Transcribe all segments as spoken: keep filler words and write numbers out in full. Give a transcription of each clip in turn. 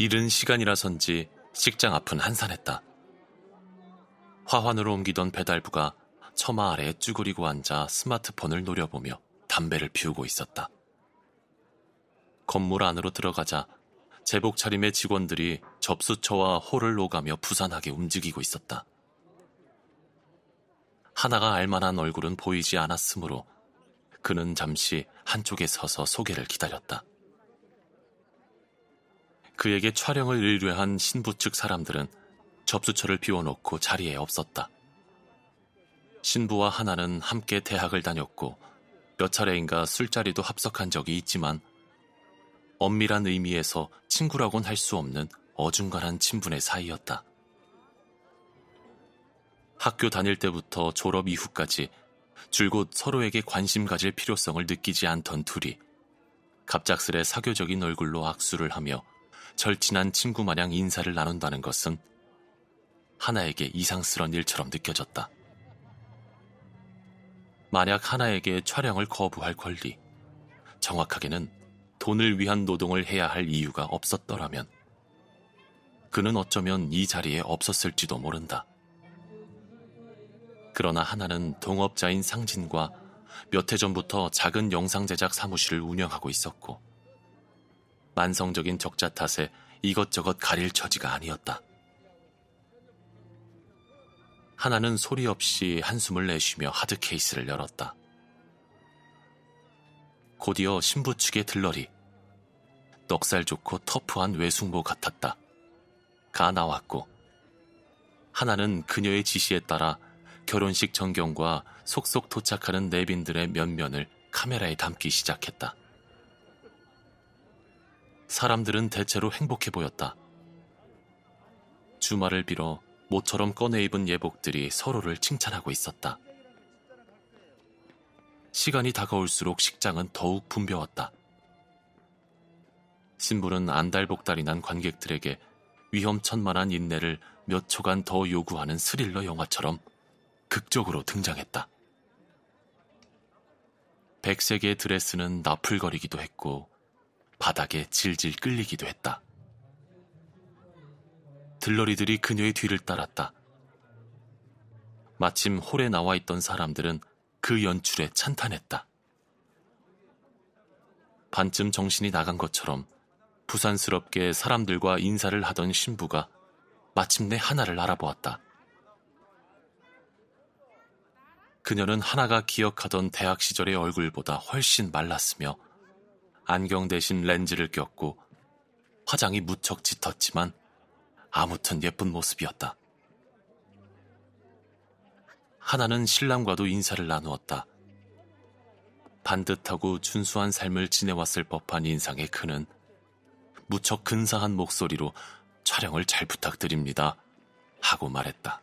이른 시간이라선지 식장 앞은 한산했다. 화환으로 옮기던 배달부가 처마 아래에 쭈그리고 앉아 스마트폰을 노려보며 담배를 피우고 있었다. 건물 안으로 들어가자 제복 차림의 직원들이 접수처와 홀을 오가며 부산하게 움직이고 있었다. 하나가 알만한 얼굴은 보이지 않았으므로 그는 잠시 한쪽에 서서 소개를 기다렸다. 그에게 촬영을 의뢰한 신부 측 사람들은 접수처를 비워놓고 자리에 없었다. 신부와 하나는 함께 대학을 다녔고 몇 차례인가 술자리도 합석한 적이 있지만 엄밀한 의미에서 친구라곤 할 수 없는 어중간한 친분의 사이였다. 학교 다닐 때부터 졸업 이후까지 줄곧 서로에게 관심 가질 필요성을 느끼지 않던 둘이 갑작스레 사교적인 얼굴로 악수를 하며 절친한 친구 마냥 인사를 나눈다는 것은 하나에게 이상스러운 일처럼 느껴졌다. 만약 하나에게 촬영을 거부할 권리, 정확하게는 돈을 위한 노동을 해야 할 이유가 없었더라면 그는 어쩌면 이 자리에 없었을지도 모른다. 그러나 하나는 동업자인 상진과 몇 해 전부터 작은 영상 제작 사무실을 운영하고 있었고 만성적인 적자 탓에 이것저것 가릴 처지가 아니었다. 하나는 소리 없이 한숨을 내쉬며 하드 케이스를 열었다. 곧이어 신부 측의 들러리. 넉살 좋고 터프한 외숙모 같았다. 가 나왔고 하나는 그녀의 지시에 따라 결혼식 전경과 속속 도착하는 내빈들의 면면을 카메라에 담기 시작했다. 사람들은 대체로 행복해 보였다. 주말을 빌어 모처럼 꺼내 입은 예복들이 서로를 칭찬하고 있었다. 시간이 다가올수록 식장은 더욱 붐벼웠다. 신부는 안달복달이 난 관객들에게 위험천만한 인내를 몇 초간 더 요구하는 스릴러 영화처럼 극적으로 등장했다. 백색의 드레스는 나풀거리기도 했고 바닥에 질질 끌리기도 했다. 들러리들이 그녀의 뒤를 따랐다. 마침 홀에 나와 있던 사람들은 그 연출에 찬탄했다. 반쯤 정신이 나간 것처럼 부산스럽게 사람들과 인사를 하던 신부가 마침내 하나를 알아보았다. 그녀는 하나가 기억하던 대학 시절의 얼굴보다 훨씬 말랐으며 안경 대신 렌즈를 꼈고 화장이 무척 짙었지만 아무튼 예쁜 모습이었다. 하나는 신랑과도 인사를 나누었다. 반듯하고 준수한 삶을 지내왔을 법한 인상의 그는 무척 근사한 목소리로 촬영을 잘 부탁드립니다 하고 말했다.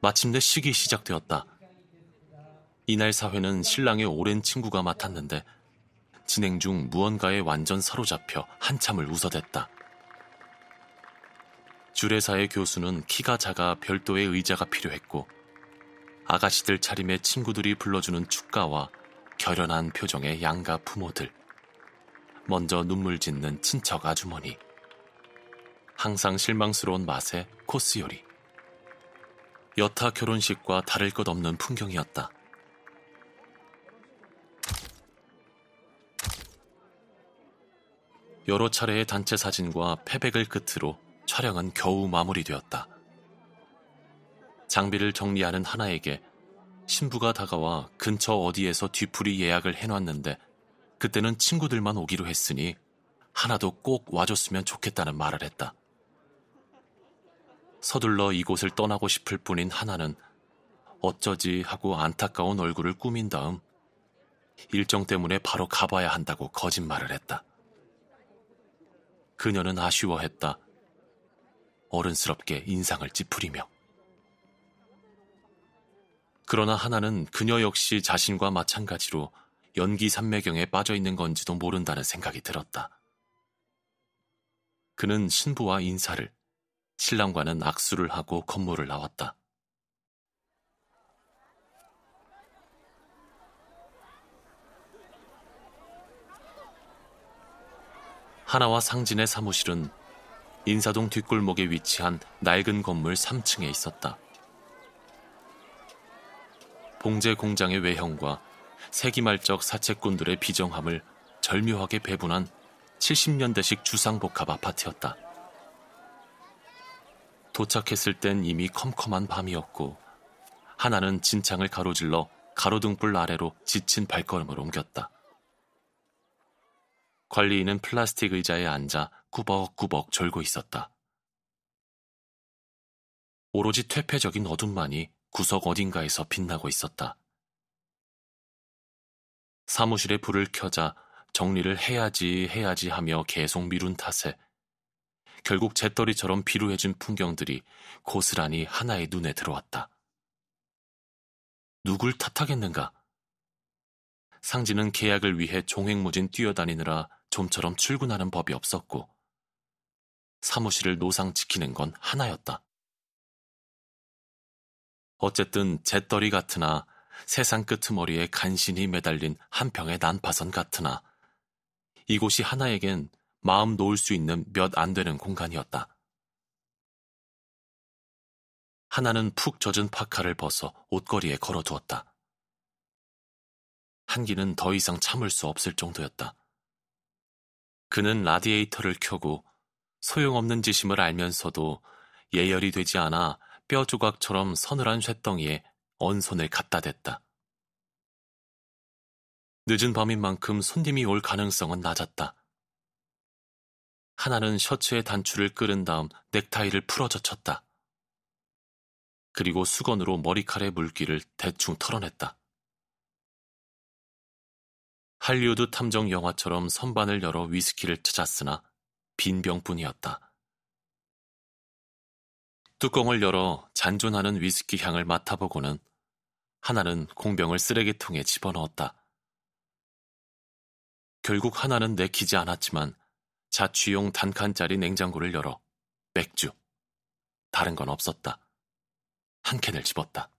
마침내 식이 시작되었다. 이날 사회는 신랑의 오랜 친구가 맡았는데 진행 중 무언가에 완전 사로잡혀 한참을 웃어댔다. 주례사의 교수는 키가 작아 별도의 의자가 필요했고 아가씨들 차림의 친구들이 불러주는 축가와 결연한 표정의 양가 부모들, 먼저 눈물 짓는 친척 아주머니, 항상 실망스러운 맛의 코스 요리. 여타 결혼식과 다를 것 없는 풍경이었다. 여러 차례의 단체 사진과 패백을 끝으로 촬영은 겨우 마무리되었다. 장비를 정리하는 하나에게 신부가 다가와 근처 어디에서 뒤풀이 예약을 해놨는데 그때는 친구들만 오기로 했으니 하나도 꼭 와줬으면 좋겠다는 말을 했다. 서둘러 이곳을 떠나고 싶을 뿐인 하나는 어쩌지 하고 안타까운 얼굴을 꾸민 다음 일정 때문에 바로 가봐야 한다고 거짓말을 했다. 그녀는 아쉬워했다. 어른스럽게 인상을 찌푸리며. 그러나 하나는 그녀 역시 자신과 마찬가지로 연기 삼매경에 빠져있는 건지도 모른다는 생각이 들었다. 그는 신부와 인사를, 신랑과는 악수를 하고 건물을 나왔다. 하나와 상진의 사무실은 인사동 뒷골목에 위치한 낡은 건물 삼 층에 있었다. 봉제 공장의 외형과 세기말적 사채꾼들의 비정함을 절묘하게 배분한 칠십 년대식 주상복합 아파트였다. 도착했을 땐 이미 컴컴한 밤이었고 하나는 진창을 가로질러 가로등불 아래로 지친 발걸음을 옮겼다. 관리인은 플라스틱 의자에 앉아 꾸벅꾸벅 졸고 있었다. 오로지 퇴폐적인 어둠만이 구석 어딘가에서 빛나고 있었다. 사무실에 불을 켜자 정리를 해야지 해야지 하며 계속 미룬 탓에 결국 재떨이처럼 비루해진 풍경들이 고스란히 하나의 눈에 들어왔다. 누굴 탓하겠는가? 상진은 계약을 위해 종횡무진 뛰어다니느라 좀처럼 출근하는 법이 없었고 사무실을 노상 지키는 건 하나였다. 어쨌든 재떨이 같으나 세상 끄트머리에 간신히 매달린 한 평의 난파선 같으나 이곳이 하나에겐 마음 놓을 수 있는 몇 안 되는 공간이었다. 하나는 푹 젖은 파카를 벗어 옷걸이에 걸어두었다. 한기는 더 이상 참을 수 없을 정도였다. 그는 라디에이터를 켜고 소용없는 짓임을 알면서도 예열이 되지 않아 뼈조각처럼 서늘한 쇳덩이에 언손을 갖다 댔다. 늦은 밤인 만큼 손님이 올 가능성은 낮았다. 하나는 셔츠의 단추를 끄른 다음 넥타이를 풀어젖혔다. 그리고 수건으로 머리칼의 물기를 대충 털어냈다. 할리우드 탐정 영화처럼 선반을 열어 위스키를 찾았으나 빈 병뿐이었다. 뚜껑을 열어 잔존하는 위스키 향을 맡아보고는 하나는 공병을 쓰레기통에 집어넣었다. 결국 하나는 내키지 않았지만 자취용 단칸짜리 냉장고를 열어 맥주, 다른 건 없었다. 한 캔을 집었다.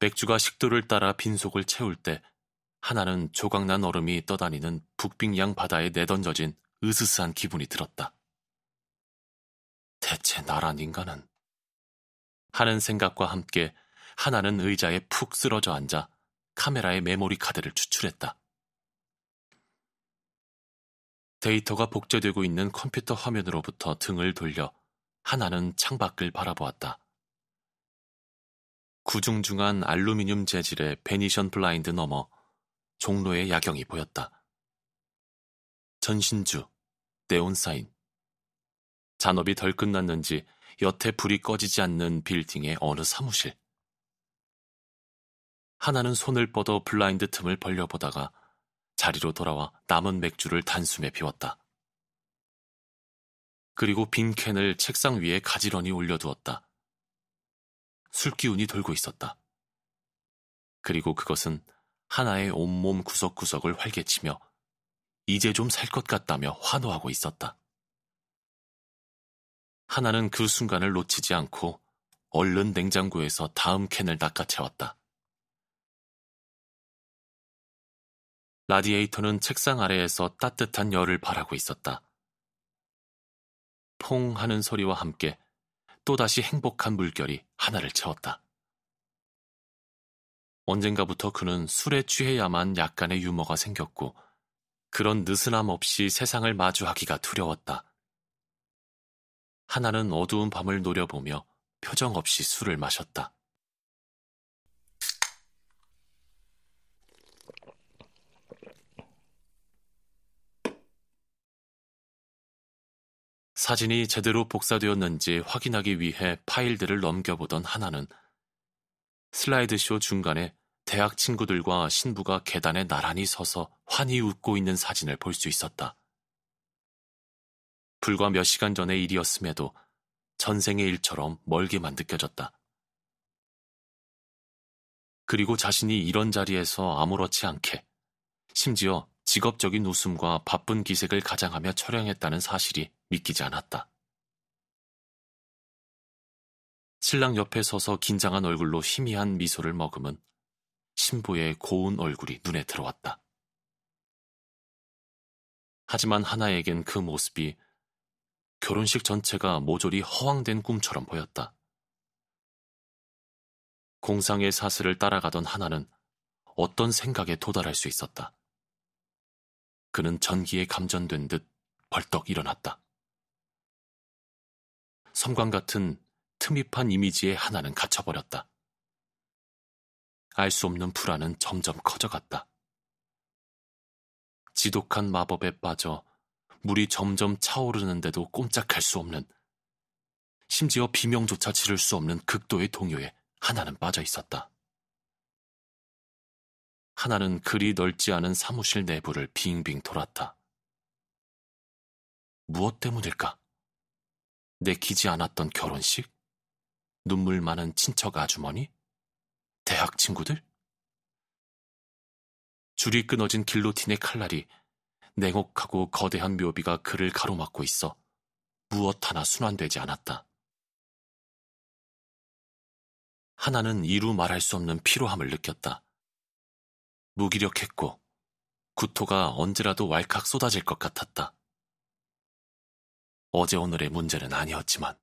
맥주가 식도를 따라 빈속을 채울 때 하나는 조각난 얼음이 떠다니는 북빙양 바다에 내던져진 으스스한 기분이 들었다. 대체 나란 인간은? 하는 생각과 함께 하나는 의자에 푹 쓰러져 앉아 카메라의 메모리 카드를 추출했다. 데이터가 복제되고 있는 컴퓨터 화면으로부터 등을 돌려 하나는 창밖을 바라보았다. 구중중한 알루미늄 재질의 베니션 블라인드 너머 종로의 야경이 보였다. 전신주, 네온사인. 잔업이 덜 끝났는지 여태 불이 꺼지지 않는 빌딩의 어느 사무실. 하나는 손을 뻗어 블라인드 틈을 벌려보다가 자리로 돌아와 남은 맥주를 단숨에 비웠다. 그리고 빈 캔을 책상 위에 가지런히 올려두었다. 술기운이 돌고 있었다. 그리고 그것은 하나의 온몸 구석구석을 활개치며 이제 좀 살 것 같다며 환호하고 있었다. 하나는 그 순간을 놓치지 않고 얼른 냉장고에서 다음 캔을 낚아채웠다. 라디에이터는 책상 아래에서 따뜻한 열을 발하고 있었다. 퐁 하는 소리와 함께 또다시 행복한 물결이 하나를 채웠다. 언젠가부터 그는 술에 취해야만 약간의 유머가 생겼고 그런 느슨함 없이 세상을 마주하기가 두려웠다. 하나는 어두운 밤을 노려보며 표정 없이 술을 마셨다. 사진이 제대로 복사되었는지 확인하기 위해 파일들을 넘겨보던 하나는 슬라이드쇼 중간에 대학 친구들과 신부가 계단에 나란히 서서 환히 웃고 있는 사진을 볼 수 있었다. 불과 몇 시간 전의 일이었음에도 전생의 일처럼 멀게만 느껴졌다. 그리고 자신이 이런 자리에서 아무렇지 않게, 심지어 직업적인 웃음과 바쁜 기색을 가장하며 촬영했다는 사실이 믿기지 않았다. 신랑 옆에 서서 긴장한 얼굴로 희미한 미소를 머금은 신부의 고운 얼굴이 눈에 들어왔다. 하지만 하나에겐 그 모습이 결혼식 전체가 모조리 허황된 꿈처럼 보였다. 공상의 사슬을 따라가던 하나는 어떤 생각에 도달할 수 있었다. 그는 전기에 감전된 듯 벌떡 일어났다. 섬광 같은 틈입한 이미지에 하나는 갇혀버렸다. 알 수 없는 불안은 점점 커져갔다. 지독한 마법에 빠져 물이 점점 차오르는데도 꼼짝할 수 없는, 심지어 비명조차 지를 수 없는 극도의 동요에 하나는 빠져 있었다. 하나는 그리 넓지 않은 사무실 내부를 빙빙 돌았다. 무엇 때문일까? 내키지 않았던 결혼식? 눈물 많은 친척 아주머니? 대학 친구들? 줄이 끊어진 길로틴의 칼날이 냉혹하고 거대한 묘비가 그를 가로막고 있어 무엇 하나 순환되지 않았다. 하나는 이루 말할 수 없는 피로함을 느꼈다. 무기력했고 구토가 언제라도 왈칵 쏟아질 것 같았다. 어제 오늘의 문제는 아니었지만